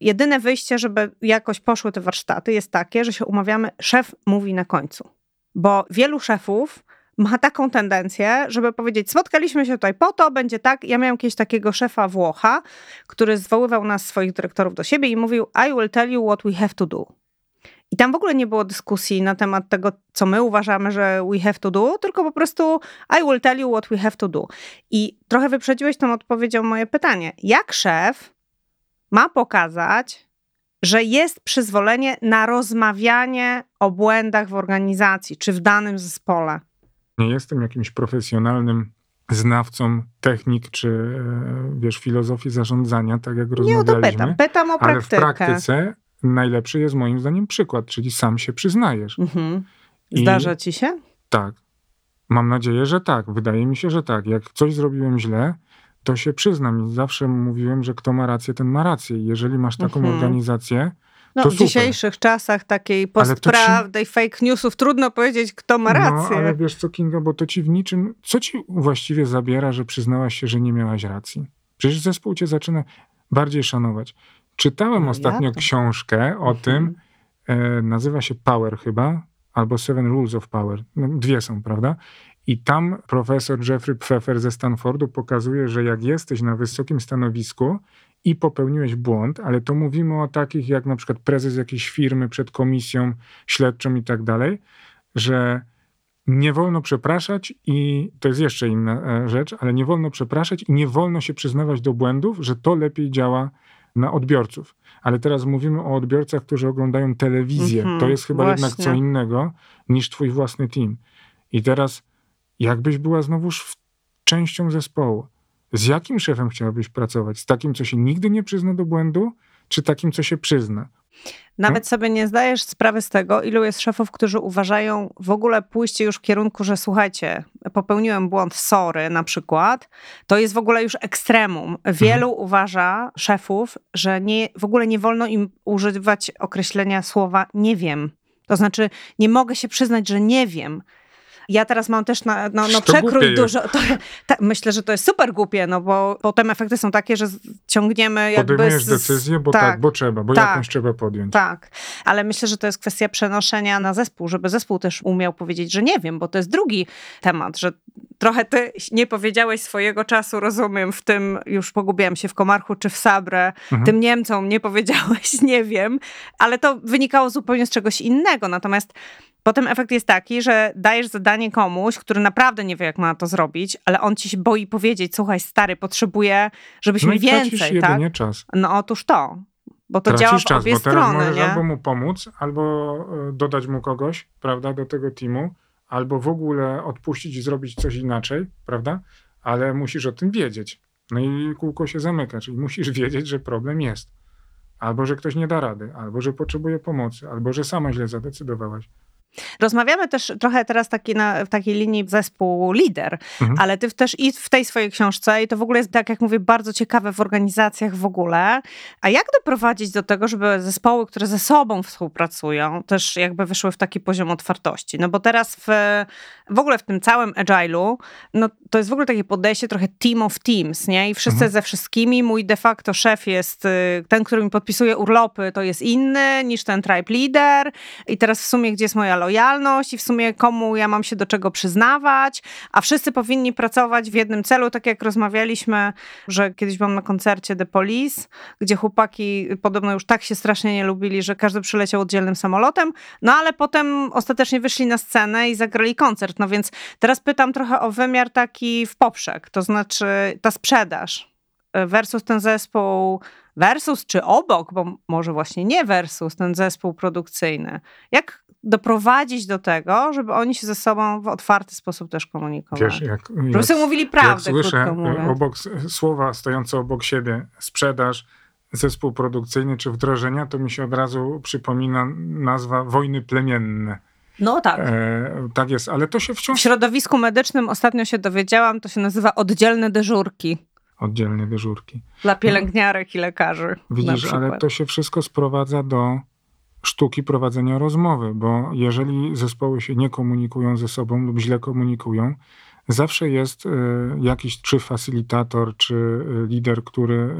Jedyne wyjście, żeby jakoś poszły te warsztaty jest takie, że się umawiamy, szef mówi na końcu. Bo wielu szefów ma taką tendencję, żeby powiedzieć, spotkaliśmy się tutaj po to, będzie tak. Ja miałam kiedyś takiego szefa Włocha, który zwoływał nas, swoich dyrektorów, do siebie i mówił, I will tell you what we have to do. I tam w ogóle nie było dyskusji na temat tego, co my uważamy, że we have to do, tylko po prostu I will tell you what we have to do. I trochę wyprzedziłeś tą odpowiedzią moje pytanie. Jak szef ma pokazać, że jest przyzwolenie na rozmawianie o błędach w organizacji, czy w danym zespole? Nie jestem jakimś profesjonalnym znawcą technik, czy wiesz, filozofii zarządzania, tak jak rozmawialiśmy. Nie, to pytam o praktykę. Ale w praktyce najlepszy jest moim zdaniem przykład, czyli sam się przyznajesz. Zdarza ci się? Tak. Mam nadzieję, że tak. Wydaje mi się, że tak. Jak coś zrobiłem źle, to się przyznam. I zawsze mówiłem, że kto ma rację, ten ma rację. I jeżeli masz taką organizację, no, to w dzisiejszych czasach takiej postprawdy i fake newsów trudno powiedzieć, kto ma rację. No, ale wiesz co, Kinga, bo to ci w niczym... Co ci właściwie zabiera, że przyznałaś się, że nie miałaś racji? Przecież zespół cię zaczyna bardziej szanować. Czytałem ostatnio książkę o tym, nazywa się Power chyba, albo Seven Rules of Power. No, dwie są, prawda? I tam profesor Jeffrey Pfeffer ze Stanfordu pokazuje, że jak jesteś na wysokim stanowisku i popełniłeś błąd, ale to mówimy o takich jak na przykład prezes jakiejś firmy przed komisją śledczą i tak dalej, że nie wolno przepraszać i to jest jeszcze inna rzecz, ale nie wolno przepraszać i nie wolno się przyznawać do błędów, że to lepiej działa na odbiorców. Ale teraz mówimy o odbiorcach, którzy oglądają telewizję. To jest chyba jednak co innego niż twój własny team. I teraz jakbyś była znowuż częścią zespołu, z jakim szefem chciałabyś pracować? Z takim, co się nigdy nie przyzna do błędu, czy takim, co się przyzna? Nawet sobie nie zdajesz sprawy z tego, ilu jest szefów, którzy uważają w ogóle pójście już w kierunku, że słuchajcie, popełniłem błąd, sorry na przykład, to jest w ogóle już ekstremum. Wielu uważa szefów, że w ogóle nie wolno im używać określenia słowa nie wiem. To znaczy nie mogę się przyznać, że nie wiem. Ja teraz mam też przekrój dużo. Myślę, że to jest super głupie, no bo potem efekty są takie, że ciągniemy jakby... Podejmujesz decyzję, bo jakąś trzeba podjąć. Tak, ale myślę, że to jest kwestia przenoszenia na zespół, żeby zespół też umiał powiedzieć, że nie wiem, bo to jest drugi temat, że trochę ty nie powiedziałeś swojego czasu, rozumiem, w tym już pogubiłam się w Komarchu czy w Sabre, tym Niemcom nie powiedziałeś, nie wiem, ale to wynikało zupełnie z czegoś innego, natomiast potem efekt jest taki, że dajesz zadanie komuś, który naprawdę nie wie, jak ma to zrobić, ale on ci się boi powiedzieć, słuchaj stary, potrzebuję, żebyś mi więcej. Tracisz jedynie czas. No otóż to, bo to działa w obie strony. Teraz możesz albo mu pomóc, albo dodać mu kogoś, prawda, do tego teamu, albo w ogóle odpuścić i zrobić coś inaczej, prawda, ale musisz o tym wiedzieć. No i kółko się zamyka, czyli musisz wiedzieć, że problem jest. Albo, że ktoś nie da rady, albo, że potrzebuje pomocy, albo, że sama źle zadecydowałaś. Rozmawiamy też trochę teraz w takiej linii zespół lider, ale ty też i w tej swojej książce, i to w ogóle jest, tak jak mówię, bardzo ciekawe w organizacjach w ogóle. A jak doprowadzić do tego, żeby zespoły, które ze sobą współpracują, też jakby wyszły w taki poziom otwartości? No bo teraz w ogóle w tym całym agile'u, no to jest w ogóle takie podejście trochę team of teams, nie? I wszyscy ze wszystkimi, mój de facto szef jest ten, który mi podpisuje urlopy, to jest inny niż ten tribe leader i teraz w sumie gdzie jest moja lojalność i w sumie komu ja mam się do czego przyznawać, a wszyscy powinni pracować w jednym celu, tak jak rozmawialiśmy, że kiedyś byłam na koncercie The Police, gdzie chłopaki podobno już tak się strasznie nie lubili, że każdy przyleciał oddzielnym samolotem, no ale potem ostatecznie wyszli na scenę i zagrali koncert, no więc teraz pytam trochę o wymiar taki w poprzek, to znaczy ta sprzedaż versus ten zespół, versus czy obok, bo może właśnie nie versus ten zespół produkcyjny. Jak doprowadzić do tego, żeby oni się ze sobą w otwarty sposób też komunikowali? Wiesz, żeby sobie mówili prawdę, jak słyszę obok, słowa stojące obok siebie, sprzedaż, zespół produkcyjny czy wdrożenia, to mi się od razu przypomina nazwa wojny plemienne. No tak. Tak jest, ale to się wciąż... W środowisku medycznym ostatnio się dowiedziałam, to się nazywa oddzielne dyżurki. Oddzielne dyżurki. Dla pielęgniarek i lekarzy. Widzisz, ale to się wszystko sprowadza do sztuki prowadzenia rozmowy, bo jeżeli zespoły się nie komunikują ze sobą lub źle komunikują, zawsze jest jakiś czy facilitator, czy lider, który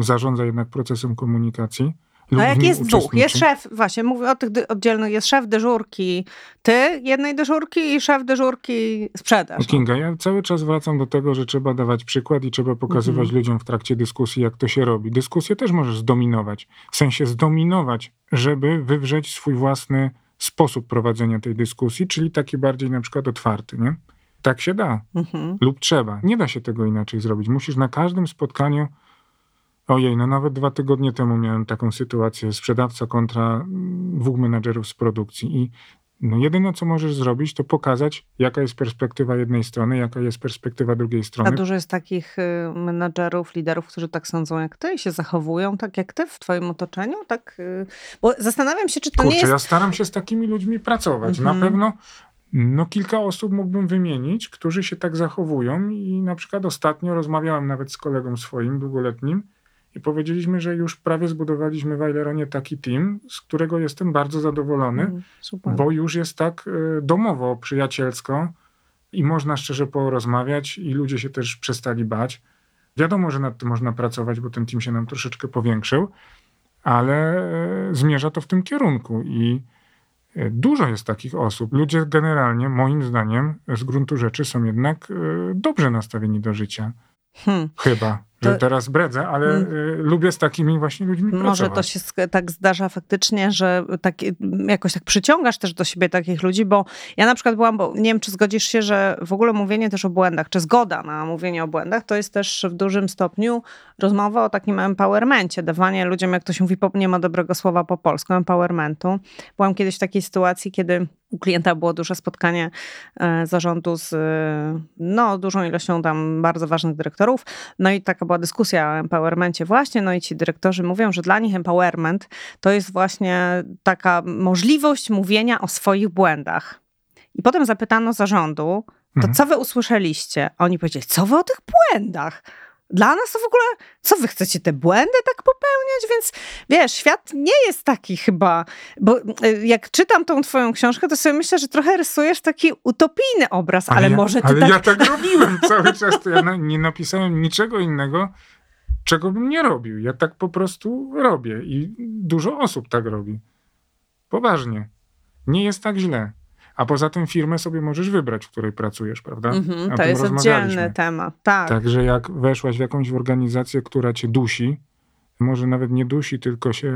zarządza jednak procesem komunikacji. A jak jest dwóch, jest szef, właśnie mówię o tych oddzielnych, jest szef dyżurki, ty jednej dyżurki i szef dyżurki sprzedaż. Kinga, ja cały czas wracam do tego, że trzeba dawać przykład i trzeba pokazywać ludziom w trakcie dyskusji, jak to się robi. Dyskusję też możesz zdominować, w sensie zdominować, żeby wywrzeć swój własny sposób prowadzenia tej dyskusji, czyli taki bardziej na przykład otwarty, nie? Tak się da lub trzeba. Nie da się tego inaczej zrobić. Musisz na każdym spotkaniu... Ojej, no nawet 2 tygodnie temu miałem taką sytuację, sprzedawca kontra 2 menadżerów z produkcji i no jedyne, co możesz zrobić, to pokazać, jaka jest perspektywa jednej strony, jaka jest perspektywa drugiej strony. A dużo jest takich menadżerów, liderów, którzy tak sądzą jak ty i się zachowują tak jak ty w twoim otoczeniu? Tak, bo zastanawiam się, czy to nie jest... Ja staram się z takimi ludźmi pracować. Na pewno kilka osób mógłbym wymienić, którzy się tak zachowują i na przykład ostatnio rozmawiałem nawet z kolegą swoim długoletnim, i powiedzieliśmy, że już prawie zbudowaliśmy w Ailleronie taki team, z którego jestem bardzo zadowolony, bo już jest tak domowo, przyjacielsko i można szczerze porozmawiać i ludzie się też przestali bać. Wiadomo, że nad tym można pracować, bo ten team się nam troszeczkę powiększył, ale zmierza to w tym kierunku i dużo jest takich osób. Ludzie generalnie, moim zdaniem, z gruntu rzeczy są jednak dobrze nastawieni do życia. Chyba. Że teraz bredzę, ale lubię z takimi właśnie ludźmi pracować. Może to się tak zdarza faktycznie, że jakoś tak przyciągasz też do siebie takich ludzi, bo ja na przykład byłam, bo nie wiem, czy zgodzisz się, że w ogóle mówienie też o błędach, czy zgoda na mówienie o błędach, to jest też w dużym stopniu rozmowa o takim empowermencie, dawanie ludziom, jak ktoś mówi, nie ma dobrego słowa po polsku, empowermentu. Byłam kiedyś w takiej sytuacji, kiedy u klienta było duże spotkanie zarządu z dużą ilością tam bardzo ważnych dyrektorów. No i taka była dyskusja o empowermencie właśnie. No i ci dyrektorzy mówią, że dla nich empowerment to jest właśnie taka możliwość mówienia o swoich błędach. I potem zapytano zarządu, to co wy usłyszeliście? Oni powiedzieli, co wy o tych błędach? Dla nas to w ogóle, co wy chcecie te błędy tak popełniać? Więc wiesz, świat nie jest taki chyba, bo jak czytam tą twoją książkę, to sobie myślę, że trochę rysujesz taki utopijny obraz, ale może ty ale tak... Ale ja tak robiłem cały czas, to ja nie napisałem niczego innego, czego bym nie robił. Ja tak po prostu robię i dużo osób tak robi. Poważnie. Nie jest tak źle. A poza tym firmę sobie możesz wybrać, w której pracujesz, prawda? Mm-hmm, to jest oddzielny temat, tak. Także jak weszłaś w jakąś organizację, która cię dusi, może nawet nie dusi, tylko się...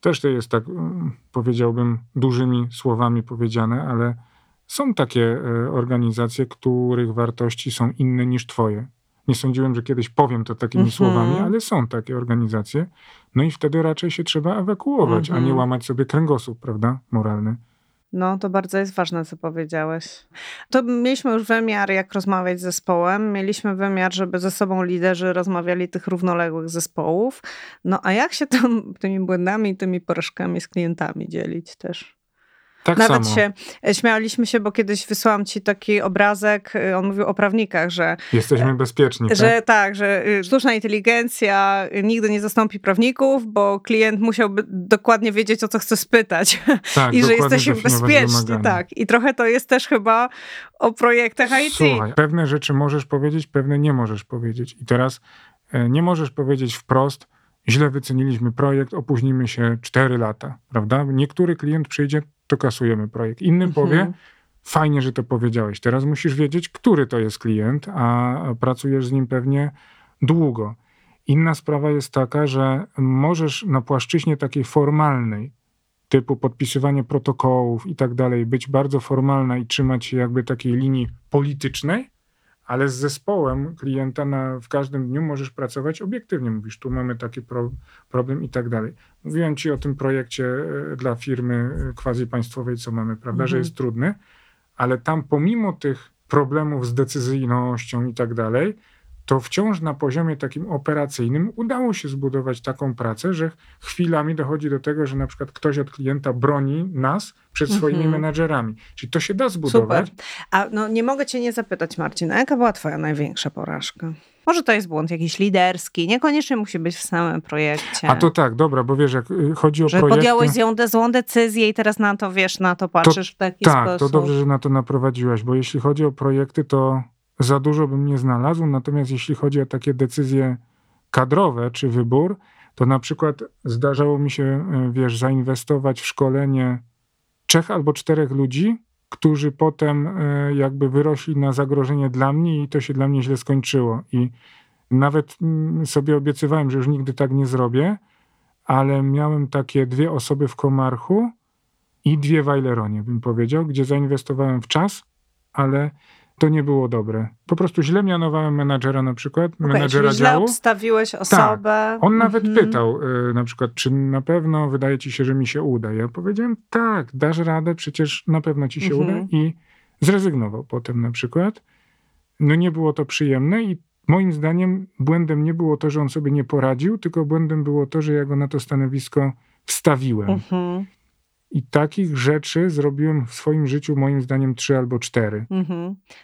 Też to jest tak, powiedziałbym, dużymi słowami powiedziane, ale są takie organizacje, których wartości są inne niż twoje. Nie sądziłem, że kiedyś powiem to takimi słowami, ale są takie organizacje. No i wtedy raczej się trzeba ewakuować, a nie łamać sobie kręgosłup, prawda, moralny. No, to bardzo jest ważne, co powiedziałeś. To mieliśmy już wymiar, jak rozmawiać z zespołem. Mieliśmy wymiar, żeby ze sobą liderzy rozmawiali tych równoległych zespołów. No, a jak się tymi błędami, tymi porażkami z klientami dzielić też? Tak nawet samo. Śmialiśmy się, bo kiedyś wysłałam ci taki obrazek, on mówił o prawnikach, że... Jesteśmy bezpieczni, tak? Że sztuczna inteligencja nigdy nie zastąpi prawników, bo klient musiałby dokładnie wiedzieć, o co chce spytać. Tak, i że jesteśmy bezpieczni, tak. I trochę to jest też chyba o projektach IT. Słuchaj, pewne rzeczy możesz powiedzieć, pewne nie możesz powiedzieć. I teraz nie możesz powiedzieć wprost, źle wyceniliśmy projekt, opóźnimy się 4 lata, prawda? Niektóry klient przyjdzie, to kasujemy projekt. Inny powie, fajnie, że to powiedziałeś. Teraz musisz wiedzieć, który to jest klient, a pracujesz z nim pewnie długo. Inna sprawa jest taka, że możesz na płaszczyźnie takiej formalnej, typu podpisywanie protokołów i tak dalej, być bardzo formalna i trzymać się jakby takiej linii politycznej, ale z zespołem klienta w każdym dniu możesz pracować obiektywnie. Mówisz, tu mamy taki problem i tak dalej. Mówiłem ci o tym projekcie dla firmy quasi-państwowej, co mamy, prawda, że jest trudny, ale tam pomimo tych problemów z decyzyjnością i tak dalej, to wciąż na poziomie takim operacyjnym udało się zbudować taką pracę, że chwilami dochodzi do tego, że na przykład ktoś od klienta broni nas przed swoimi menadżerami. Czyli to się da zbudować. Super. A nie mogę cię nie zapytać, Marcin, jaka była twoja największa porażka? Może to jest błąd jakiś liderski, niekoniecznie musi być w samym projekcie. A to tak, dobra, bo wiesz, jak chodzi o projekty... Że podjąłeś złą decyzję i teraz na to patrzysz w taki sposób. Tak, to dobrze, że na to naprowadziłaś, bo jeśli chodzi o projekty, to... Za dużo bym nie znalazł, natomiast jeśli chodzi o takie decyzje kadrowe czy wybór, to na przykład zdarzało mi się, wiesz, zainwestować w szkolenie 3 albo 4 ludzi, którzy potem jakby wyrośli na zagrożenie dla mnie i to się dla mnie źle skończyło. I nawet sobie obiecywałem, że już nigdy tak nie zrobię, ale miałem takie 2 osoby w Komarchu i 2 w Ailleronie, bym powiedział, gdzie zainwestowałem w czas, ale... To nie było dobre. Po prostu źle mianowałem menadżera na przykład, menadżera działu. Źle obstawiłeś osobę. Tak. On nawet pytał na przykład, czy na pewno wydaje ci się, że mi się uda. Ja powiedziałem, tak, dasz radę, przecież na pewno ci się uda i zrezygnował potem na przykład. Nie było to przyjemne i moim zdaniem błędem nie było to, że on sobie nie poradził, tylko błędem było to, że ja go na to stanowisko wstawiłem. I takich rzeczy zrobiłem w swoim życiu, moim zdaniem, 3 albo 4.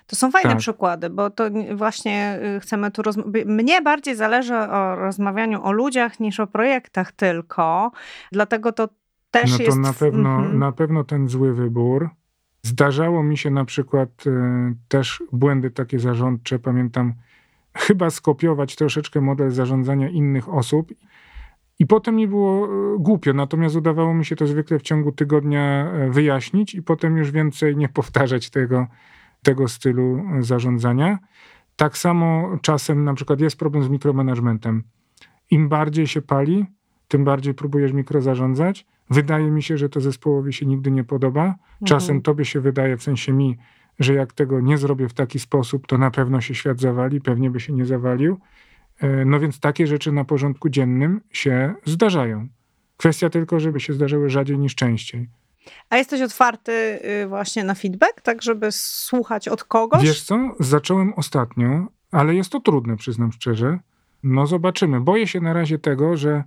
To są fajne przykłady, bo to właśnie chcemy tu rozmawiać. Mnie bardziej zależy o rozmawianiu o ludziach niż o projektach tylko, dlatego to też jest... Na pewno ten zły wybór. Zdarzało mi się na przykład też błędy takie zarządcze, pamiętam, chyba skopiować troszeczkę model zarządzania innych osób. I potem mi było głupio, natomiast udawało mi się to zwykle w ciągu tygodnia wyjaśnić i potem już więcej nie powtarzać tego stylu zarządzania. Tak samo czasem na przykład jest problem z mikromanagementem. Im bardziej się pali, tym bardziej próbujesz mikrozarządzać. Wydaje mi się, że to zespołowi się nigdy nie podoba. Czasem tobie się wydaje, w sensie mi, że jak tego nie zrobię w taki sposób, to na pewno się świat zawali, pewnie by się nie zawalił. Więc takie rzeczy na porządku dziennym się zdarzają. Kwestia tylko, żeby się zdarzały rzadziej niż częściej. A jesteś otwarty właśnie na feedback, tak żeby słuchać od kogoś? Wiesz co, zacząłem ostatnio, ale jest to trudne, przyznam szczerze. No zobaczymy. Boję się na razie tego, że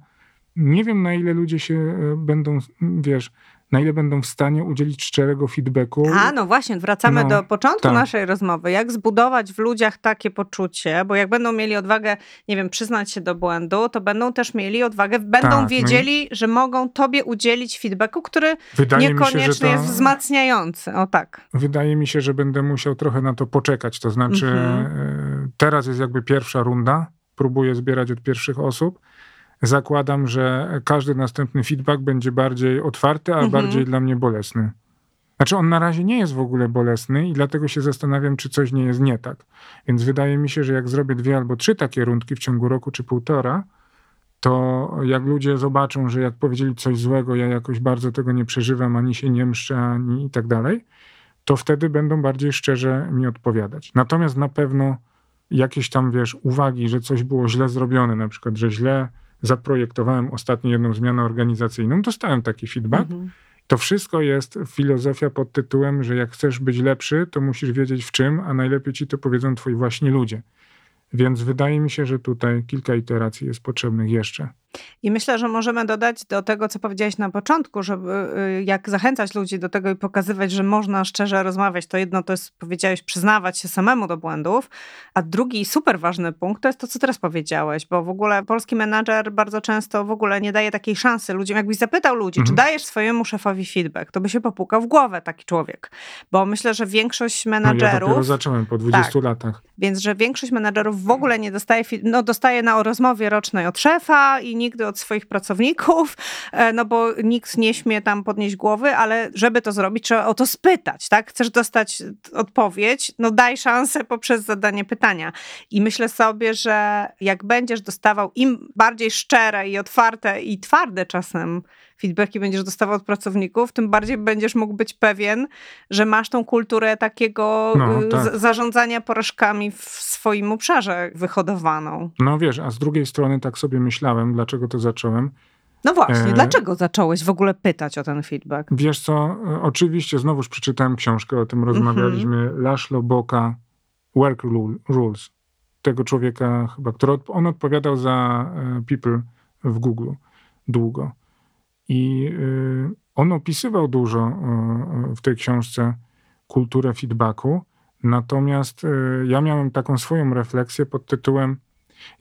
nie wiem na ile ludzie się będą, wiesz, na ile będą w stanie udzielić szczerego feedbacku. A no właśnie, wracamy do początku naszej rozmowy. Jak zbudować w ludziach takie poczucie, bo jak będą mieli odwagę, nie wiem, przyznać się do błędu, to będą też mieli odwagę, będą wiedzieli, że mogą tobie udzielić feedbacku, który niekoniecznie jest wzmacniający. O tak. Wydaje mi się, że będę musiał trochę na to poczekać. To znaczy teraz jest jakby pierwsza runda. Próbuję zbierać od pierwszych osób. Zakładam, że każdy następny feedback będzie bardziej otwarty, a bardziej dla mnie bolesny. Znaczy on na razie nie jest w ogóle bolesny i dlatego się zastanawiam, czy coś nie jest nie tak. Więc wydaje mi się, że jak zrobię 2 albo 3 takie rundki w ciągu roku czy 1,5, to jak ludzie zobaczą, że jak powiedzieli coś złego, ja jakoś bardzo tego nie przeżywam, ani się nie mszczę, ani i tak dalej, to wtedy będą bardziej szczerze mi odpowiadać. Natomiast na pewno jakieś tam, wiesz, uwagi, że coś było źle zrobione, na przykład, że źle zaprojektowałem ostatnio jedną zmianę organizacyjną, dostałem taki feedback. To wszystko jest filozofia pod tytułem, że jak chcesz być lepszy, to musisz wiedzieć w czym, a najlepiej ci to powiedzą twoi właśnie ludzie. Więc wydaje mi się, że tutaj kilka iteracji jest potrzebnych jeszcze. I myślę, że możemy dodać do tego, co powiedziałeś na początku, żeby jak zachęcać ludzi do tego i pokazywać, że można szczerze rozmawiać. To jedno to jest, powiedziałeś, przyznawać się samemu do błędów, a drugi super ważny punkt to jest to, co teraz powiedziałeś, bo w ogóle polski menadżer bardzo często w ogóle nie daje takiej szansy ludziom. Jakbyś zapytał ludzi, czy dajesz swojemu szefowi feedback, to by się popukał w głowę taki człowiek, bo myślę, że większość menadżerów... No ja dopiero zacząłem po 20 latach. Więc, że większość menadżerów w ogóle nie dostaje, dostaje na rozmowie rocznej od szefa i nigdy od swoich pracowników, no bo nikt nie śmie tam podnieść głowy, ale żeby to zrobić, trzeba o to spytać, tak? Chcesz dostać odpowiedź, no daj szansę poprzez zadanie pytania. I myślę sobie, że jak będziesz dostawał im bardziej szczere i otwarte i twarde czasem feedbacki będziesz dostawał od pracowników, tym bardziej będziesz mógł być pewien, że masz tą kulturę takiego zarządzania porażkami w swoim obszarze wyhodowaną. No wiesz, a z drugiej strony tak sobie myślałem, dlaczego to zacząłem. No właśnie, dlaczego zacząłeś w ogóle pytać o ten feedback? Wiesz co, oczywiście znowuż przeczytałem książkę, o tym rozmawialiśmy, Laszlo Bocka, Work Rules, tego człowieka chyba, który on odpowiadał za people w Google długo. I on opisywał dużo w tej książce kulturę feedbacku, natomiast ja miałem taką swoją refleksję pod tytułem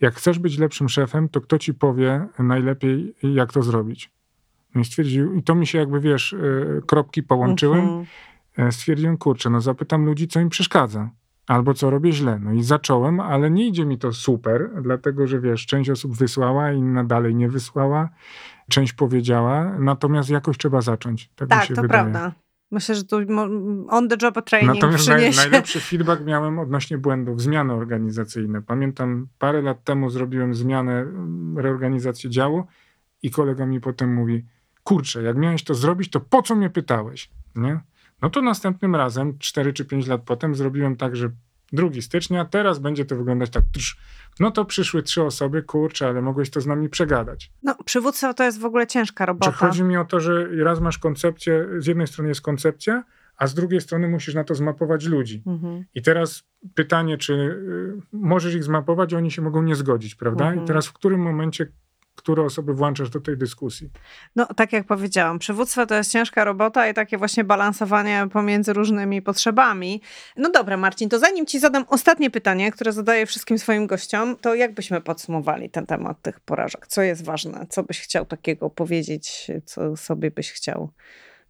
jak chcesz być lepszym szefem, to kto ci powie najlepiej jak to zrobić? I stwierdził, i to mi się jakby wiesz, kropki połączyłem, stwierdziłem, kurczę, no zapytam ludzi co im przeszkadza, albo co robię źle. No i zacząłem, ale nie idzie mi to super, dlatego że wiesz, część osób wysłała, inna dalej nie wysłała. Część powiedziała, natomiast jakoś trzeba zacząć. Tak mi się to wydaje. Prawda. Myślę, że tu on the job training natomiast przyniesie. Najlepszy feedback miałem odnośnie błędów, zmiany organizacyjne. Pamiętam, parę lat temu zrobiłem zmianę, reorganizację działu i kolega mi potem mówi, kurczę, jak miałeś to zrobić, to po co mnie pytałeś? Nie? No to następnym razem, 4 czy 5 lat potem, zrobiłem tak, że 2 stycznia, teraz będzie to wyglądać tak. No to przyszły 3 osoby, kurczę, ale mogłeś to z nami przegadać. No, przywódca to jest w ogóle ciężka robota. Czy chodzi mi o to, że raz masz koncepcję, z jednej strony jest koncepcja, a z drugiej strony musisz na to zmapować ludzi. I teraz pytanie, czy możesz ich zmapować, oni się mogą nie zgodzić, prawda? I teraz w którym momencie które osoby włączasz do tej dyskusji? No, tak jak powiedziałam, przywództwo to jest ciężka robota i takie właśnie balansowanie pomiędzy różnymi potrzebami. No dobra, Marcin, to zanim ci zadam ostatnie pytanie, które zadaję wszystkim swoim gościom, to jak byśmy podsumowali ten temat tych porażek? Co jest ważne? Co byś chciał takiego powiedzieć? Co sobie byś chciał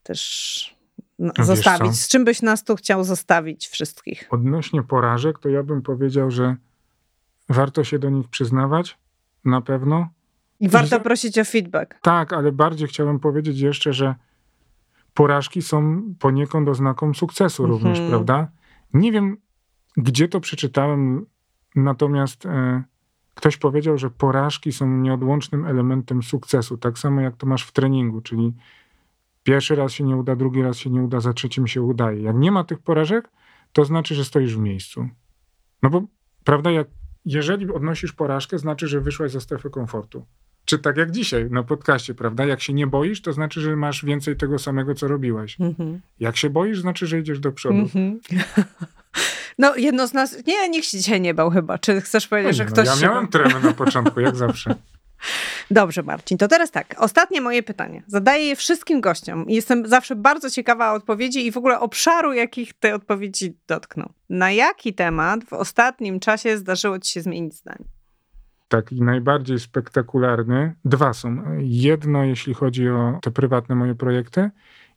też zostawić? Z czym byś nas tu chciał zostawić wszystkich? Odnośnie porażek, to ja bym powiedział, że warto się do nich przyznawać, na pewno. I warto prosić o feedback. Tak, ale bardziej chciałbym powiedzieć jeszcze, że porażki są poniekąd oznaką sukcesu również, prawda? Nie wiem, gdzie to przeczytałem, natomiast ktoś powiedział, że porażki są nieodłącznym elementem sukcesu, tak samo jak to masz w treningu, czyli pierwszy raz się nie uda, drugi raz się nie uda, za trzecim się udaje. Jak nie ma tych porażek, to znaczy, że stoisz w miejscu. No bo, prawda, jak jeżeli odnosisz porażkę, znaczy, że wyszłaś ze strefy komfortu. Czy tak jak dzisiaj na podcaście, prawda? Jak się nie boisz, to znaczy, że masz więcej tego samego, co robiłeś. Mm-hmm. Jak się boisz, znaczy, że idziesz do przodu. Mm-hmm. No jedno z nas... Nie, nikt się dzisiaj nie bał chyba. Czy chcesz powiedzieć, że ktoś... Ja miałem tremę na początku, jak zawsze. Dobrze, Marcin, to teraz tak. Ostatnie moje pytanie. Zadaję je wszystkim gościom. Jestem zawsze bardzo ciekawa odpowiedzi i w ogóle obszaru, jakich te odpowiedzi dotkną. Na jaki temat w ostatnim czasie zdarzyło ci się zmienić zdanie? Taki najbardziej spektakularny. Dwa są. Jedno, jeśli chodzi o te prywatne moje projekty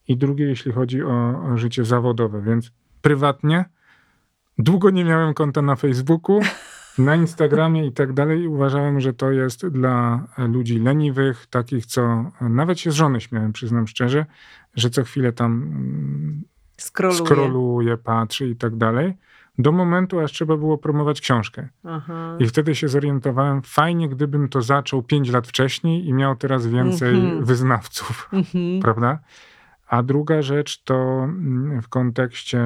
i drugie, jeśli chodzi o życie zawodowe. Więc prywatnie długo nie miałem konta na Facebooku, na Instagramie i tak dalej. Uważałem, że to jest dla ludzi leniwych, takich, co nawet się z żony śmiałem, przyznam szczerze, że co chwilę tam skroluje, patrzy i tak dalej. Do momentu, aż trzeba było promować książkę. Aha. I wtedy się zorientowałem, fajnie gdybym to zaczął 5 lat wcześniej i miał teraz więcej wyznawców, prawda? A druga rzecz to w kontekście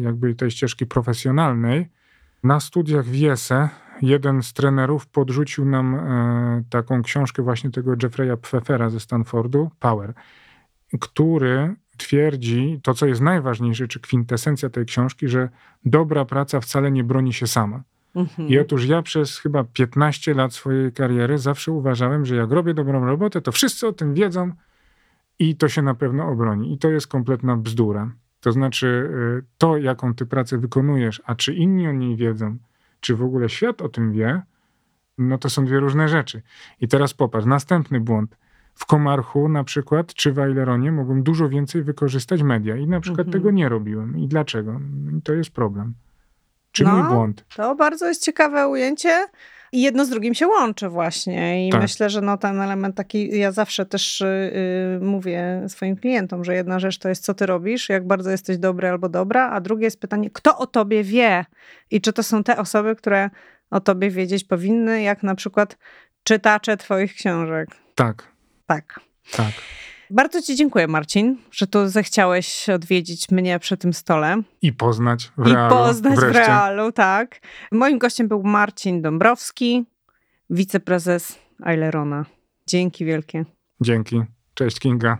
jakby tej ścieżki profesjonalnej. Na studiach w IES-ie jeden z trenerów podrzucił nam taką książkę właśnie tego Jeffrey'a Pfeffera ze Stanfordu, Power, który twierdzi to, co jest najważniejsze, czy kwintesencja tej książki, że dobra praca wcale nie broni się sama. Mhm. I otóż ja przez chyba 15 lat swojej kariery zawsze uważałem, że jak robię dobrą robotę, to wszyscy o tym wiedzą i to się na pewno obroni. I to jest kompletna bzdura. To znaczy to, jaką ty pracę wykonujesz, a czy inni o niej wiedzą, czy w ogóle świat o tym wie, no to są dwie różne rzeczy. I teraz popatrz, następny błąd. W Komarchu na przykład, czy w Ailleronie mogą dużo więcej wykorzystać media. I na przykład tego nie robiłem. I dlaczego? I to jest problem. Czy mój błąd? To bardzo jest ciekawe ujęcie. I jedno z drugim się łączy właśnie. I tak. Myślę, że no ten element taki, ja zawsze też mówię swoim klientom, że jedna rzecz to jest, co ty robisz, jak bardzo jesteś dobry albo dobra, a drugie jest pytanie, kto o tobie wie? I czy to są te osoby, które o tobie wiedzieć powinny, jak na przykład czytacze twoich książek? Tak. Bardzo ci dziękuję, Marcin, że tu zechciałeś odwiedzić mnie przy tym stole. I poznać w realu. Tak. Moim gościem był Marcin Dąbrowski, wiceprezes Aillerona. Dzięki wielkie. Dzięki. Cześć, Kinga.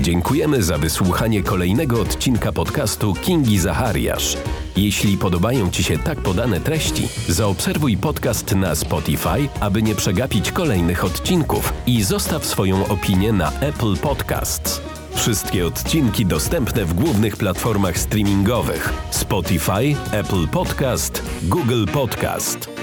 Dziękujemy za wysłuchanie kolejnego odcinka podcastu Kingi Zachariasz. Jeśli podobają ci się tak podane treści, zaobserwuj podcast na Spotify, aby nie przegapić kolejnych odcinków i zostaw swoją opinię na Apple Podcasts. Wszystkie odcinki dostępne w głównych platformach streamingowych: Spotify, Apple Podcast, Google Podcast.